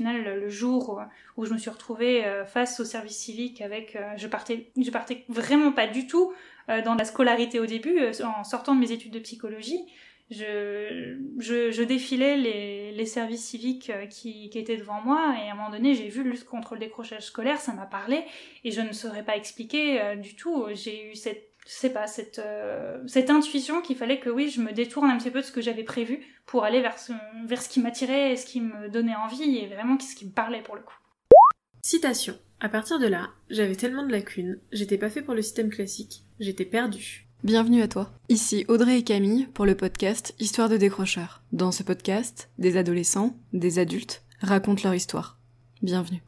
final, le jour où je me suis retrouvée face au service civique avec... Je partais vraiment pas du tout dans la scolarité au début. En sortant de mes études de psychologie, je défilais les services civiques qui étaient devant moi, et à un moment donné, j'ai vu lutte contre le décrochage scolaire, ça m'a parlé, et je ne saurais pas expliquer du tout. J'ai eu cette intuition qu'il fallait que oui, je me détourne un petit peu de ce que j'avais prévu pour aller vers ce qui m'attirait, ce qui me donnait envie et vraiment ce qui me parlait pour le coup. Citation. À partir de là, j'avais tellement de lacunes, j'étais pas fait pour le système classique, j'étais perdue. Bienvenue à toi. Ici Audrey et Camille pour le podcast Histoire de Décrocheurs. Dans ce podcast, des adolescents, des adultes racontent leur histoire. Bienvenue.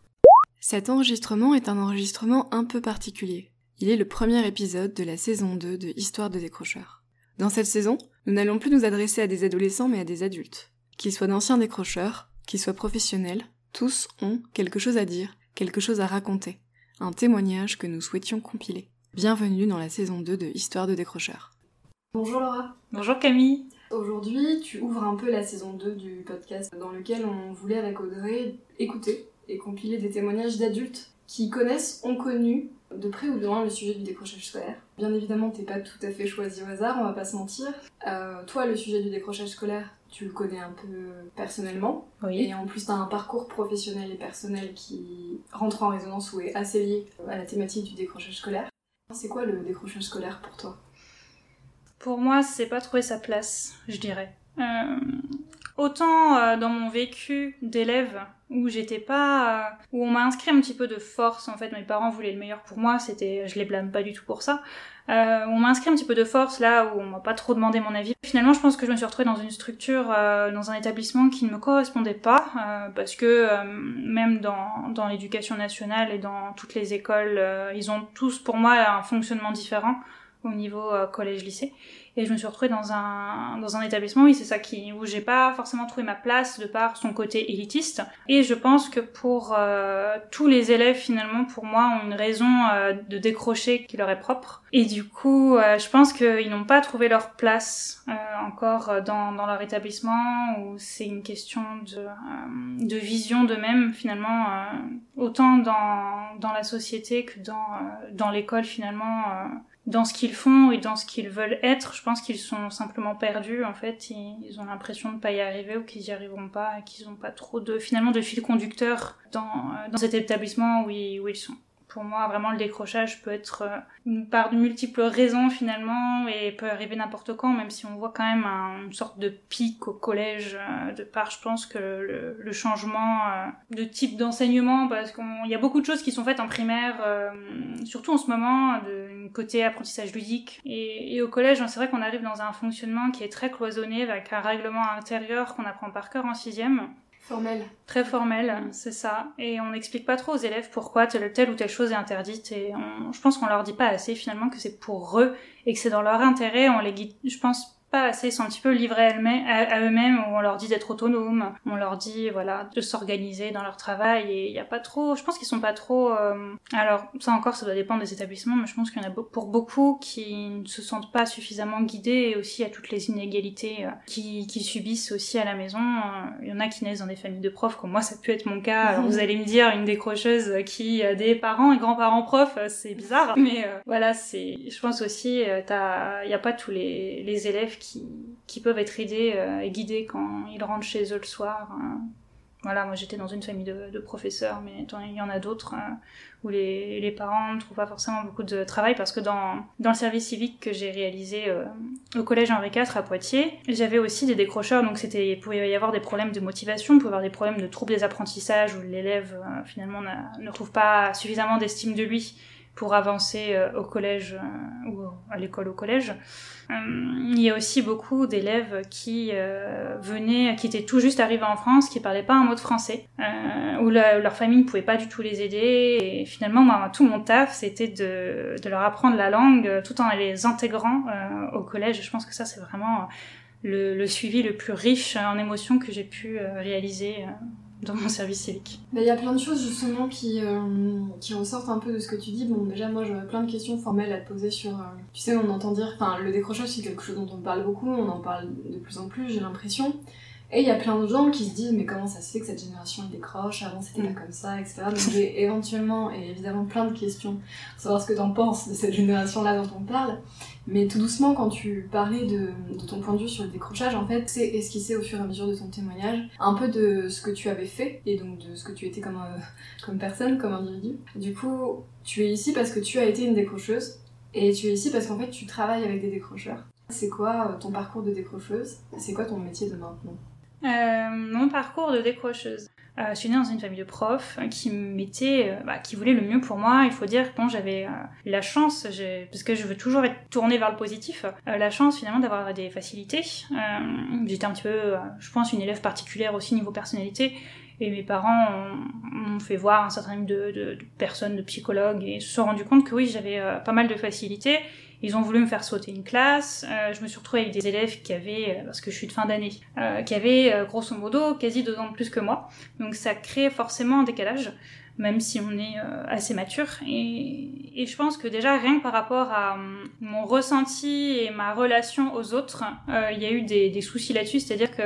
Cet enregistrement est un enregistrement un peu particulier. Il est le premier épisode de la saison 2 de Histoire de Décrocheurs. Dans cette saison, nous n'allons plus nous adresser à des adolescents mais à des adultes. Qu'ils soient d'anciens décrocheurs, qu'ils soient professionnels, tous ont quelque chose à dire, quelque chose à raconter. Un témoignage que nous souhaitions compiler. Bienvenue dans la saison 2 de Histoire de Décrocheurs. Bonjour Laura. Bonjour Camille. Aujourd'hui, tu ouvres un peu la saison 2 du podcast dans lequel on voulait avec Audrey écouter et compiler des témoignages d'adultes qui connaissent, ont connu de près ou de loin le sujet du décrochage scolaire. Bien évidemment, t'es pas tout à fait choisi au hasard, on va pas se mentir. Toi, le sujet du décrochage scolaire, tu le connais un peu personnellement. Oui. Et en plus, t'as un parcours professionnel et personnel qui rentre en résonance ou est assez lié à la thématique du décrochage scolaire. C'est quoi le décrochage scolaire pour toi ? Pour moi, c'est pas trouver sa place, je dirais. Autant dans mon vécu d'élève où j'étais pas... où on m'a inscrit un petit peu de force, en fait, mes parents voulaient le meilleur pour moi, c'était, je les blâme pas du tout pour ça, on m'a inscrit un petit peu de force là où on m'a pas trop demandé mon avis. Finalement, je pense que je me suis retrouvée dans une structure, dans un établissement qui ne me correspondait pas, parce que même dans l'éducation nationale et dans toutes les écoles, ils ont tous pour moi un fonctionnement différent au niveau collège-lycée. Et je me suis retrouvée dans un établissement, oui, c'est ça, où j'ai pas forcément trouvé ma place de par son côté élitiste. Et je pense que pour tous les élèves, finalement, pour moi, ont une raison de décrocher qui leur est propre. Et du coup, je pense qu'ils n'ont pas trouvé leur place encore dans leur établissement, où c'est une question de vision d'eux-mêmes, finalement, autant dans la société que dans l'école, finalement... Dans ce qu'ils font et dans ce qu'ils veulent être, je pense qu'ils sont simplement perdus, en fait. Ils ont l'impression de ne pas y arriver ou qu'ils n'y arriveront pas, et qu'ils n'ont pas trop finalement, de fil conducteur dans cet établissement où ils sont. Pour moi, vraiment, le décrochage peut être par de multiples raisons, finalement, et peut arriver n'importe quand, même si on voit quand même une sorte de pic au collège, de part, je pense, que le changement de type d'enseignement, parce qu'il y a beaucoup de choses qui sont faites en primaire, surtout en ce moment, côté apprentissage ludique. Et au collège, c'est vrai qu'on arrive dans un fonctionnement qui est très cloisonné, avec un règlement intérieur qu'on apprend par cœur en 6e. Formel. Très formel, c'est ça. Et on n'explique pas trop aux élèves pourquoi telle ou telle chose est interdite. Et je pense qu'on leur dit pas assez, finalement, que c'est pour eux et que c'est dans leur intérêt. On les guide, je pense, pas assez. Ils sont un petit peu livrés à eux-mêmes, où on leur dit d'être autonomes. On leur dit, voilà, de s'organiser dans leur travail. Et il n'y a pas trop... Je pense qu'ils sont pas trop... Alors, ça encore, ça doit dépendre des établissements, mais je pense qu'il y en a pour beaucoup qui ne se sentent pas suffisamment guidés, et aussi à toutes les inégalités qu'ils subissent aussi à la maison. Il y en a qui naissent dans des familles de profs, comme moi, ça peut être mon cas. Alors, vous allez me dire, une décrocheuse qui a des parents et grands-parents profs, c'est bizarre. Mais voilà, c'est... Je pense aussi, il n'y a pas tous les élèves qui peuvent être aidés et guidés quand ils rentrent chez eux le soir. Voilà, moi j'étais dans une famille de professeurs, mais il y en a d'autres où les parents ne trouvent pas forcément beaucoup de travail, parce que dans le service civique que j'ai réalisé au collège Henri IV à Poitiers, j'avais aussi des décrocheurs, donc il pouvait y avoir des problèmes de motivation, il pouvait y avoir des problèmes de troubles des apprentissages, où l'élève finalement ne trouve pas suffisamment d'estime de lui pour avancer au collège ou à l'école au collège. Il y a aussi beaucoup d'élèves qui étaient tout juste arrivés en France, qui parlaient pas un mot de français, où leur famille ne pouvait pas du tout les aider. Et finalement, moi, tout mon taf, c'était de leur apprendre la langue tout en les intégrant au collège. Je pense que ça, c'est vraiment le suivi le plus riche en émotions que j'ai pu réaliser dans mon service civique. Il y a plein de choses justement qui ressortent un peu de ce que tu dis. Bon, déjà moi j'aurais plein de questions formelles à te poser sur... Tu sais, on entend dire... Enfin, le décrochage, c'est quelque chose dont on parle beaucoup, on en parle de plus en plus, j'ai l'impression. Et il y a plein de gens qui se disent mais comment ça se fait que cette génération décroche, avant c'était pas comme ça, etc. Donc j'ai éventuellement et évidemment plein de questions pour savoir ce que t'en penses de cette génération-là dont on parle. Mais tout doucement, quand tu parlais de ton point de vue sur le décrochage, en fait, c'est esquisser au fur et à mesure de ton témoignage un peu de ce que tu avais fait et donc de ce que tu étais comme personne, comme individu. Du coup, tu es ici parce que tu as été une décrocheuse et tu es ici parce qu'en fait tu travailles avec des décrocheurs. C'est quoi ton parcours de décrocheuse? C'est quoi ton métier de maintenant? Mon parcours de décrocheuse. Je suis née dans une famille de profs qui voulaient le mieux pour moi. Il faut dire que bon, j'avais la chance, parce que je veux toujours être tournée vers le positif, la chance finalement d'avoir des facilités. J'étais un petit peu, je pense, une élève particulière aussi niveau personnalité. Et mes parents m'ont fait voir un certain nombre de personnes, de psychologues, et se sont rendus compte que oui, j'avais pas mal de facilités. Ils ont voulu me faire sauter une classe. Je me suis retrouvée avec des élèves qui avaient, parce que je suis de fin d'année, qui avaient grosso modo quasi 2 ans de plus que moi. Donc ça crée forcément un décalage, même si on est assez mature. Et je pense que déjà, rien que par rapport à mon ressenti et ma relation aux autres, il y a eu des soucis là-dessus. C'est-à-dire que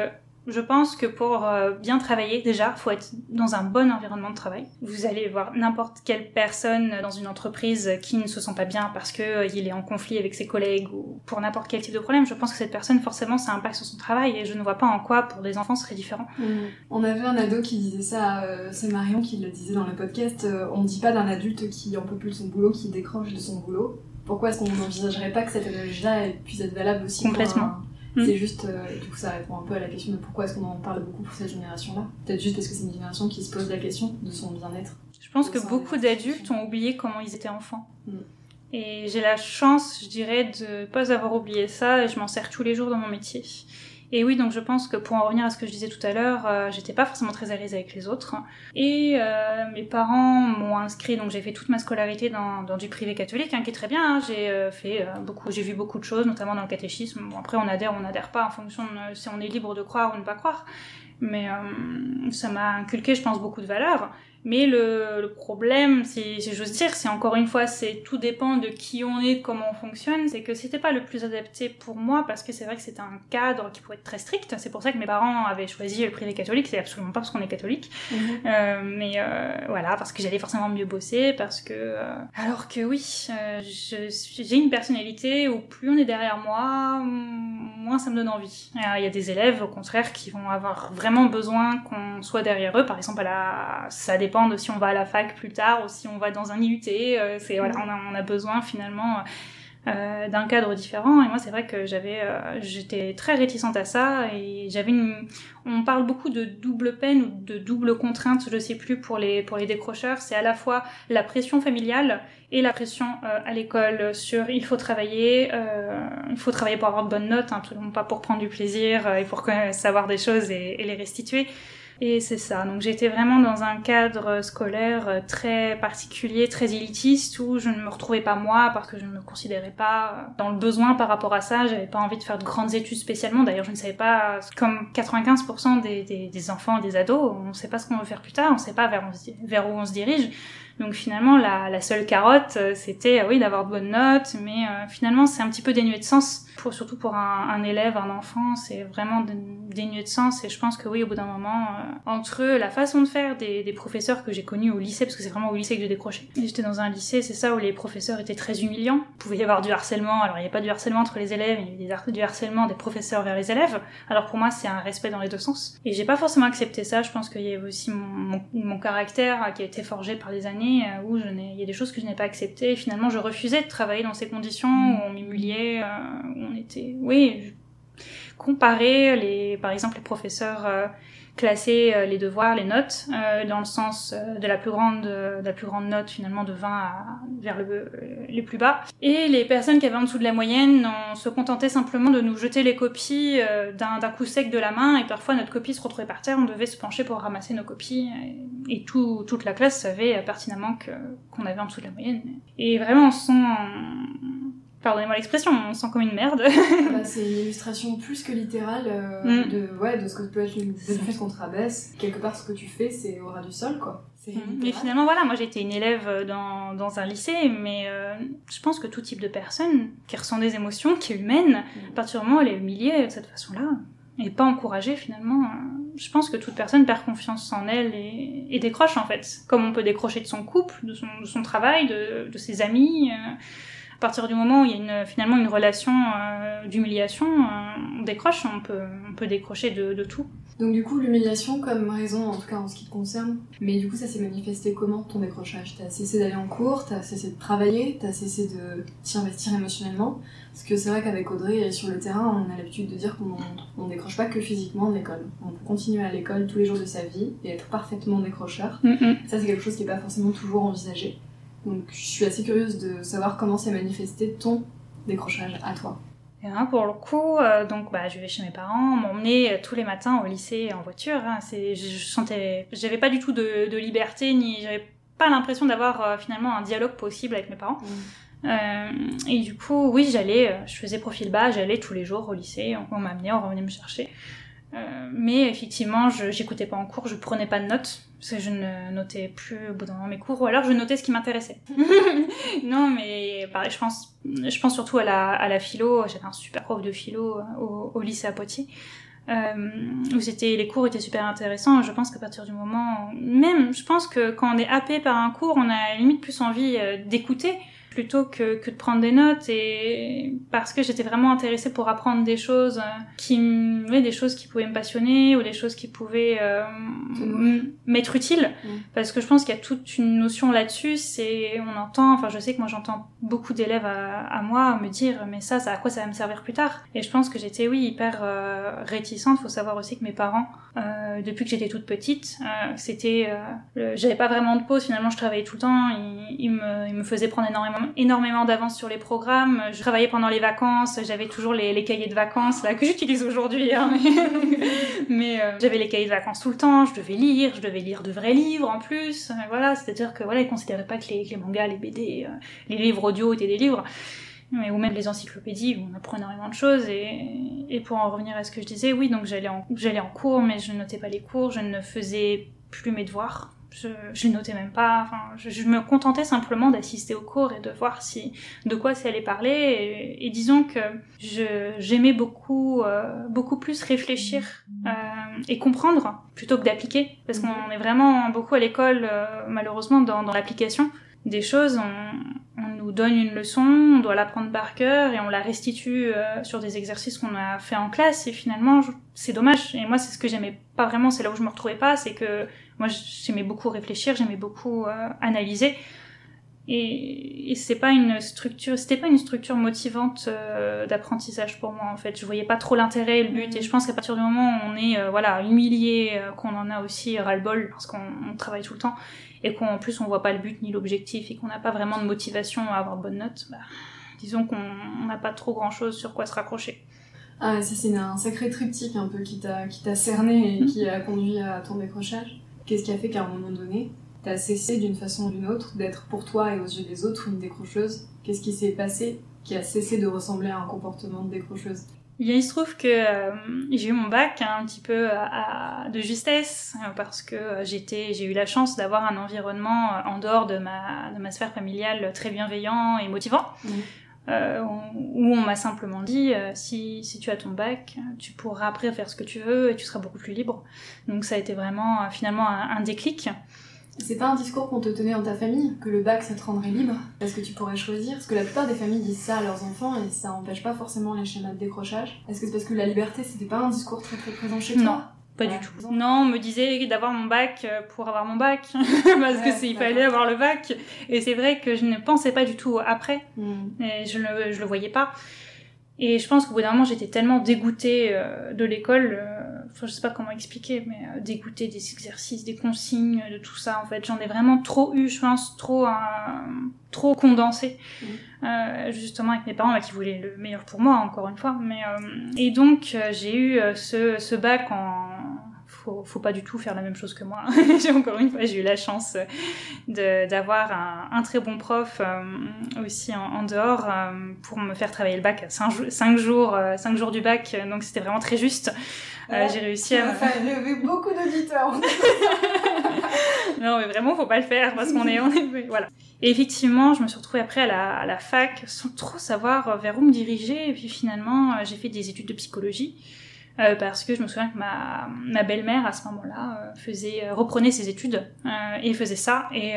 je pense que pour bien travailler, déjà, faut être dans un bon environnement de travail. Vous allez voir n'importe quelle personne dans une entreprise qui ne se sent pas bien parce qu'il est en conflit avec ses collègues ou pour n'importe quel type de problème. Je pense que cette personne, forcément, ça impacte sur son travail et je ne vois pas en quoi, pour des enfants, ce serait différent. Mmh. On avait un ado qui disait ça, c'est Marion qui le disait dans le podcast, on ne dit pas d'un adulte qui en peut plus de son boulot, qui décroche de son boulot. Pourquoi est-ce qu'on n'envisagerait pas que cette analogie-là puisse être valable aussi complètement. C'est juste, du coup ça répond un peu à la question de pourquoi est-ce qu'on en parle beaucoup pour cette génération-là. Peut-être juste parce que c'est une génération qui se pose la question de son bien-être. Je pense que beaucoup d'adultes ont oublié comment ils étaient enfants. Et j'ai la chance, je dirais, de ne pas avoir oublié ça et je m'en sers tous les jours dans mon métier. Et oui, donc je pense que pour en revenir à ce que je disais tout à l'heure, j'étais pas forcément très à l'aise avec les autres. Et mes parents m'ont inscrit, donc j'ai fait toute ma scolarité dans du privé catholique, qui est très bien. J'ai vu beaucoup de choses, notamment dans le catéchisme. Bon, après, on adhère ou on n'adhère pas en fonction de si on est libre de croire ou de ne pas croire. Mais ça m'a inculqué, je pense, beaucoup de valeurs. Mais le problème, si j'ose dire, c'est encore une fois, tout dépend de qui on est, de comment on fonctionne. C'est que c'était pas le plus adapté pour moi, parce que c'est vrai que c'était un cadre qui pouvait être très strict. C'est pour ça que mes parents avaient choisi le privé catholique. C'est absolument pas parce qu'on est catholique. Parce que j'allais forcément mieux bosser, parce que... Alors que oui, j'ai une personnalité où plus on est derrière moi, moins ça me donne envie. Il y a des élèves, au contraire, qui vont avoir vraiment besoin qu'on soit derrière eux. Par exemple, ça dépend de si on va à la fac plus tard ou si on va dans un IUT, on a besoin finalement d'un cadre différent. Et moi, c'est vrai que j'étais très réticente à ça et j'avais on parle beaucoup de double peine ou de double contrainte, je sais plus, pour les décrocheurs. C'est à la fois la pression familiale et la pression à l'école sur il faut travailler pour avoir de bonnes notes, pas pour prendre du plaisir et pour savoir des choses et les restituer. Et c'est ça, donc j'étais vraiment dans un cadre scolaire très particulier, très élitiste, où je ne me retrouvais pas moi, parce que je ne me considérais pas dans le besoin par rapport à ça, j'avais pas envie de faire de grandes études spécialement, d'ailleurs je ne savais pas, comme 95% des enfants et des ados, on ne sait pas ce qu'on veut faire plus tard, on ne sait pas vers où on se dirige, donc finalement la seule carotte c'était d'avoir de bonnes notes, mais finalement c'est un petit peu dénué de sens, surtout pour un élève, un enfant, c'est vraiment dénué de sens, et je pense que oui, au bout d'un moment... entre la façon de faire des professeurs que j'ai connus au lycée, parce que c'est vraiment au lycée que j'ai décroché. J'étais dans un lycée, c'est ça, où les professeurs étaient très humiliants. Il pouvait y avoir du harcèlement, alors il n'y a pas du harcèlement entre les élèves, il y avait du harcèlement des professeurs vers les élèves. Alors pour moi, c'est un respect dans les deux sens. Et j'ai pas forcément accepté ça, je pense qu'il y avait aussi mon caractère qui a été forgé par les années, où il y a des choses que je n'ai pas acceptées, et finalement je refusais de travailler dans ces conditions où on m'humiliait, où on était... Oui, comparer par exemple les professeurs... classer les devoirs, les notes, dans le sens de la plus grande note, finalement, de 20 vers les plus bas. Et les personnes qui avaient en dessous de la moyenne, on se contentait simplement de nous jeter les copies d'un coup sec de la main, et parfois notre copie se retrouvait par terre, on devait se pencher pour ramasser nos copies, et toute la classe savait pertinemment qu'on avait en dessous de la moyenne. Et vraiment, pardonnez-moi l'expression, on se sent comme une merde. C'est une illustration plus que littérale de ce que peut être le fait qu'on te rabaisse. Quelque part, ce que tu fais, c'est au ras du sol, quoi. Mais finalement, voilà, moi j'étais une élève dans un lycée, mais je pense que tout type de personne qui ressent des émotions, qui est humaine, à partir du moment où elle est humiliée de cette façon-là, et pas encourager finalement. Je pense que toute personne perd confiance en elle et décroche en fait, comme on peut décrocher de son couple, de son travail, de ses amis. À partir du moment où il y a finalement une relation d'humiliation, on décroche, on peut décrocher de tout. Donc du coup, l'humiliation comme raison, en tout cas en ce qui te concerne. Mais du coup, ça s'est manifesté comment, ton décrochage ? T'as cessé d'aller en cours, t'as cessé de travailler, t'as cessé de t'y investir émotionnellement ? Parce que c'est vrai qu'avec Audrey, sur le terrain, on a l'habitude de dire qu'on décroche pas que physiquement de l'école. On peut continuer à l'école tous les jours de sa vie et être parfaitement décrocheur. Mm-hmm. Ça, c'est quelque chose qui n'est pas forcément toujours envisagé. Donc je suis assez curieuse de savoir comment s'est manifesté ton décrochage à toi. Et pour le coup, je vais chez mes parents, on m'emmenait tous les matins au lycée en voiture. J'avais pas du tout de liberté, ni j'avais pas l'impression d'avoir finalement un dialogue possible avec mes parents. Mmh. Et du coup, oui, je faisais profil bas, j'allais tous les jours au lycée, on m'amenait, on revenait me chercher. Mais effectivement, j'écoutais pas en cours, je prenais pas de notes, parce que je ne notais plus au bout d'un moment mes cours, ou alors je notais ce qui m'intéressait. Non, mais pareil, je pense surtout à la philo. J'avais un super prof de philo au lycée à Poitiers, où les cours étaient super intéressants. Je pense qu'à partir du moment, même, je pense que quand on est happé par un cours, on a limite plus envie d'écouter plutôt que de prendre des notes, et parce que j'étais vraiment intéressée pour apprendre des choses qui pouvaient me passionner, ou des choses qui pouvaient m'être utiles. Mmh. Parce que je pense qu'il y a toute une notion là-dessus, je sais que moi j'entends beaucoup d'élèves à moi me dire mais ça à quoi ça va me servir plus tard, et je pense que j'étais hyper réticente. Faut savoir aussi que mes parents, depuis que j'étais toute petite, j'avais pas vraiment de pause finalement, je travaillais tout le temps, ils me faisaient prendre énormément d'avance sur les programmes. Je travaillais pendant les vacances, j'avais toujours les cahiers de vacances là, que j'utilise aujourd'hui mais j'avais les cahiers de vacances tout le temps, je devais lire de vrais livres en plus, c'est-à-dire que ils considéraient pas que les mangas, les BD, les livres audio étaient des livres, ou même les encyclopédies où on apprend énormément de choses. Et pour en revenir à ce que je disais, oui, donc j'allais en cours, mais je ne notais pas les cours, je ne faisais plus mes devoirs. Je notais même pas, je me contentais simplement d'assister aux cours et de voir de quoi ça allait parler, et disons que j'aimais beaucoup plus réfléchir et comprendre plutôt que d'appliquer, parce qu'on est vraiment beaucoup à l'école, malheureusement, dans l'application des choses. On nous donne une leçon, on doit l'apprendre par cœur et on la restitue sur des exercices qu'on a fait en classe, et finalement c'est dommage. Et moi, c'est ce que j'aimais pas vraiment, c'est là où je me retrouvais pas, c'est que moi j'aimais beaucoup réfléchir, j'aimais beaucoup analyser, et c'était pas une structure motivante d'apprentissage pour moi en fait. Je voyais pas trop l'intérêt et le but, et je pense qu'à partir du moment où on est humilié, qu'on en a aussi ras-le-bol parce qu'on travaille tout le temps, et qu'en plus on voit pas le but ni l'objectif, et qu'on n'a pas vraiment de motivation à avoir de bonnes notes, disons qu'on n'a pas trop grand chose sur quoi se raccrocher. Ah, ça c'est un sacré triptyque un peu qui t'a cerné et qui a conduit à ton décrochage. Qu'est-ce qui a fait qu'à un moment donné t'as cessé d'une façon ou d'une autre d'être pour toi et aux yeux des autres une décrocheuse? Qu'est-ce qui s'est passé qui a cessé de ressembler à un comportement de décrocheuse? Il se trouve que j'ai eu mon bac un petit peu de justesse, parce que j'ai eu la chance d'avoir un environnement en dehors de ma sphère familiale très bienveillant et motivant. Mmh. Où on m'a simplement dit si tu as ton bac, tu pourras après faire ce que tu veux et tu seras beaucoup plus libre. Donc ça a été vraiment finalement un déclic. C'est pas un discours qu'on te tenait dans ta famille, que le bac ça te rendrait libre parce que tu pourrais choisir, parce que la plupart des familles disent ça à leurs enfants et ça empêche pas forcément les schémas de décrochage. Est-ce que c'est parce que la liberté c'était pas un discours très très présent chez toi? Non. Pas du tout. Non, on me disait d'avoir mon bac pour avoir mon bac, parce que il fallait avoir le bac. Et c'est vrai que je ne pensais pas du tout après. Mm. Et je le voyais pas. Et je pense qu'au bout d'un moment, j'étais tellement dégoûtée de l'école. Je sais pas comment expliquer, mais dégoûtée des exercices, des consignes, de tout ça. En fait, j'en ai vraiment trop eu, je pense, trop condensé. Mm. Justement avec mes parents qui voulaient le meilleur pour moi, encore une fois. Mais et donc j'ai eu ce bac en... Faut pas du tout faire la même chose que moi. Encore une fois, j'ai eu la chance d'avoir un très bon prof aussi en dehors pour me faire travailler le bac à 5 jours du bac. Donc c'était vraiment très juste. Ouais, j'ai réussi à... Enfin, j'avais beaucoup d'auditeurs. Non, mais vraiment, faut pas le faire parce qu'on est... Voilà. Et effectivement, je me suis retrouvée après à la fac sans trop savoir vers où me diriger. Et puis finalement, j'ai fait des études de psychologie. parce que je me souviens que ma belle-mère à ce moment-là reprenait ses études et faisait ça, et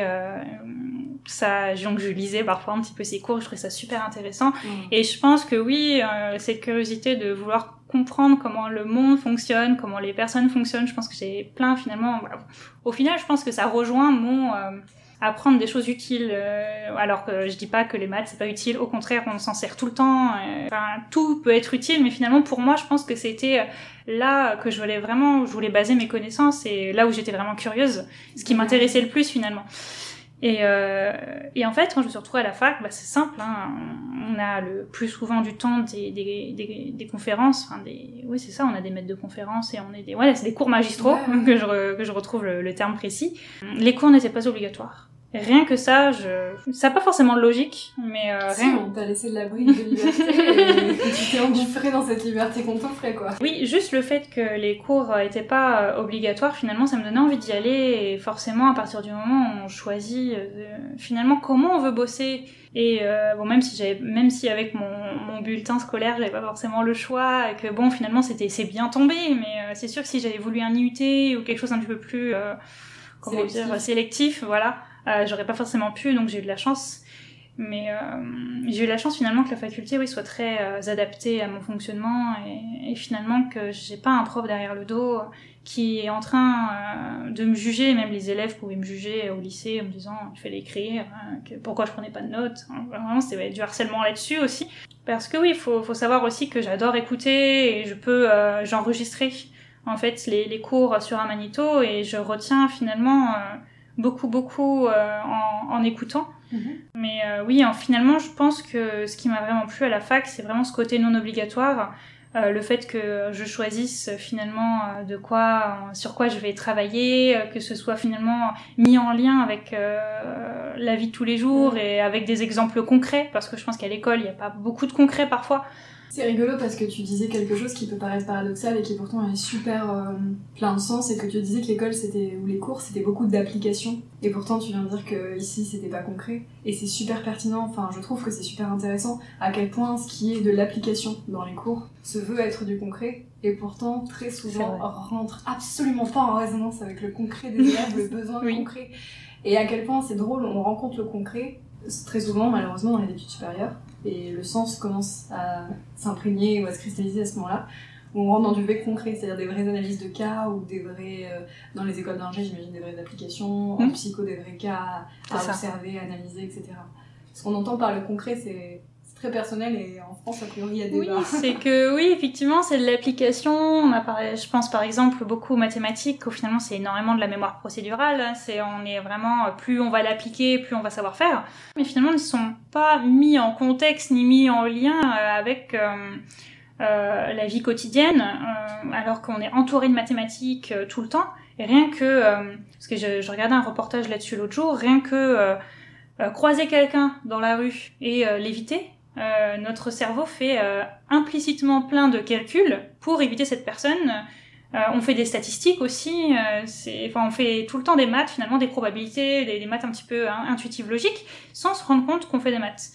ça, donc je lisais parfois un petit peu ses cours, je trouvais ça super intéressant. Et je pense que oui, cette curiosité de vouloir comprendre comment le monde fonctionne, comment les personnes fonctionnent, je pense que j'ai plein finalement... Au final, je pense que ça rejoint mon... apprendre des choses utiles, alors que je dis pas que les maths c'est pas utile, au contraire on s'en sert tout le temps, tout peut être utile, mais finalement pour moi je pense que c'était là que je voulais baser mes connaissances, et là où j'étais vraiment curieuse, ce qui m'intéressait le plus finalement. Et en fait quand je me suis retrouvée à la fac, c'est simple, on a le plus souvent du temps des conférences, oui c'est ça, on a des maîtres de conférences et on est c'est des cours magistraux, que je retrouve le terme précis. Les cours n'étaient pas obligatoires. Rien que ça, ça n'a pas forcément de logique, mais rien. On t'a laissé de la brique de liberté et tu t'es engouffré dans cette liberté qu'on t'offrait, quoi. Oui, juste le fait que les cours n'étaient pas obligatoires, finalement, ça me donnait envie d'y aller, et forcément, à partir du moment où on choisit finalement comment on veut bosser, et même si avec mon bulletin scolaire, j'avais pas forcément le choix, et que finalement, c'est bien tombé, mais c'est sûr que si j'avais voulu un IUT ou quelque chose un petit peu plus, sélectif, voilà. J'aurais pas forcément pu, donc j'ai eu de la chance, mais j'ai eu la chance finalement que la faculté soit très adaptée à mon fonctionnement, et finalement que j'ai pas un prof derrière le dos qui est en train de me juger. Même les élèves pouvaient me juger au lycée en me disant il fallait écrire, pourquoi je prenais pas de notes. Vraiment c'était du harcèlement là-dessus aussi, parce que oui, faut savoir aussi que j'adore écouter, et je peux j'enregistrais en fait les cours sur un magnéto, et je retiens finalement beaucoup en écoutant. Mais finalement je pense que ce qui m'a vraiment plu à la fac, c'est vraiment ce côté non obligatoire, le fait que je choisisse finalement sur quoi je vais travailler, que ce soit finalement mis en lien avec la vie de tous les jours et avec des exemples concrets, parce que je pense qu'à l'école il n'y a pas beaucoup de concrets parfois. C'est rigolo parce que tu disais quelque chose qui peut paraître paradoxal et qui pourtant est super plein de sens, et que tu disais que l'école ou les cours c'était beaucoup d'applications, et pourtant tu viens de dire que ici c'était pas concret, et c'est super pertinent. Enfin, je trouve que c'est super intéressant à quel point ce qui est de l'application dans les cours se veut être du concret, et pourtant très souvent rentre absolument pas en résonance avec le concret des élèves, le besoin concret, et à quel point c'est drôle, on rencontre le concret très souvent malheureusement dans les études supérieures, et le sens commence à s'imprégner ou à se cristalliser à ce moment-là, où on rentre dans du vrai concret, c'est-à-dire des vraies analyses de cas, ou des vrais, dans les écoles d'ingé j'imagine des vraies applications, en psycho des vrais cas à observer, à analyser, etc. Ce qu'on entend par le concret c'est très personnel, et en France a priori il y a débat. Oui, effectivement c'est de l'application. Je pense par exemple beaucoup aux mathématiques, où finalement c'est énormément de la mémoire procédurale, on est vraiment, plus on va l'appliquer, plus on va savoir faire, mais finalement ils ne sont pas mis en contexte ni mis en lien avec la vie quotidienne, alors qu'on est entouré de mathématiques tout le temps. Et rien que, parce que je regardais un reportage là-dessus l'autre jour, rien que croiser quelqu'un dans la rue et l'éviter, notre cerveau fait implicitement plein de calculs pour éviter cette personne. On fait des statistiques aussi, on fait tout le temps des maths finalement, des probabilités, des maths un petit peu intuitives, logiques, sans se rendre compte qu'on fait des maths.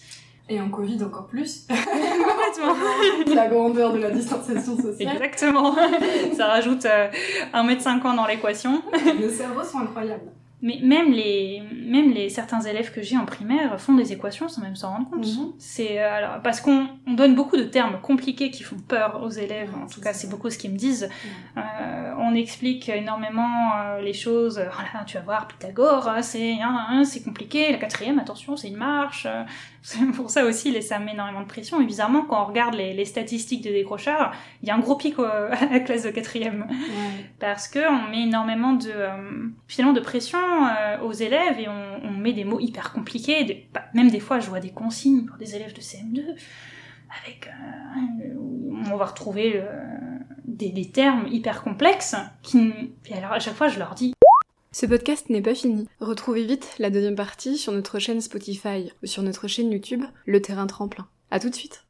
Et en Covid encore plus. Complètement. La grandeur de la distanciation sociale. Exactement. Ça rajoute 1,50 m dans l'équation. Nos cerveaux sont incroyables. Mais même les certains élèves que j'ai en primaire font des équations sans même s'en rendre compte. C'est alors parce qu'on donne beaucoup de termes compliqués qui font peur aux élèves. En tout cas, c'est beaucoup ce qu'ils me disent. On explique énormément les choses. Voilà, tu vas voir, Pythagore, c'est 1 à 1, c'est compliqué. La quatrième, attention, c'est une marche. C'est pour ça aussi, ça met énormément de pression. Et bizarrement, quand on regarde les statistiques des décrocheurs, il y a un gros pic à la classe de quatrième, parce que on met énormément de pression aux élèves, et on met des mots hyper compliqués, même des fois je vois des consignes pour des élèves de CM2 avec on va retrouver des termes hyper complexes et alors à chaque fois je leur dis. Ce podcast n'est pas fini. Retrouvez vite la deuxième partie sur notre chaîne Spotify ou sur notre chaîne YouTube Le Terrain Tremplin. À tout de suite.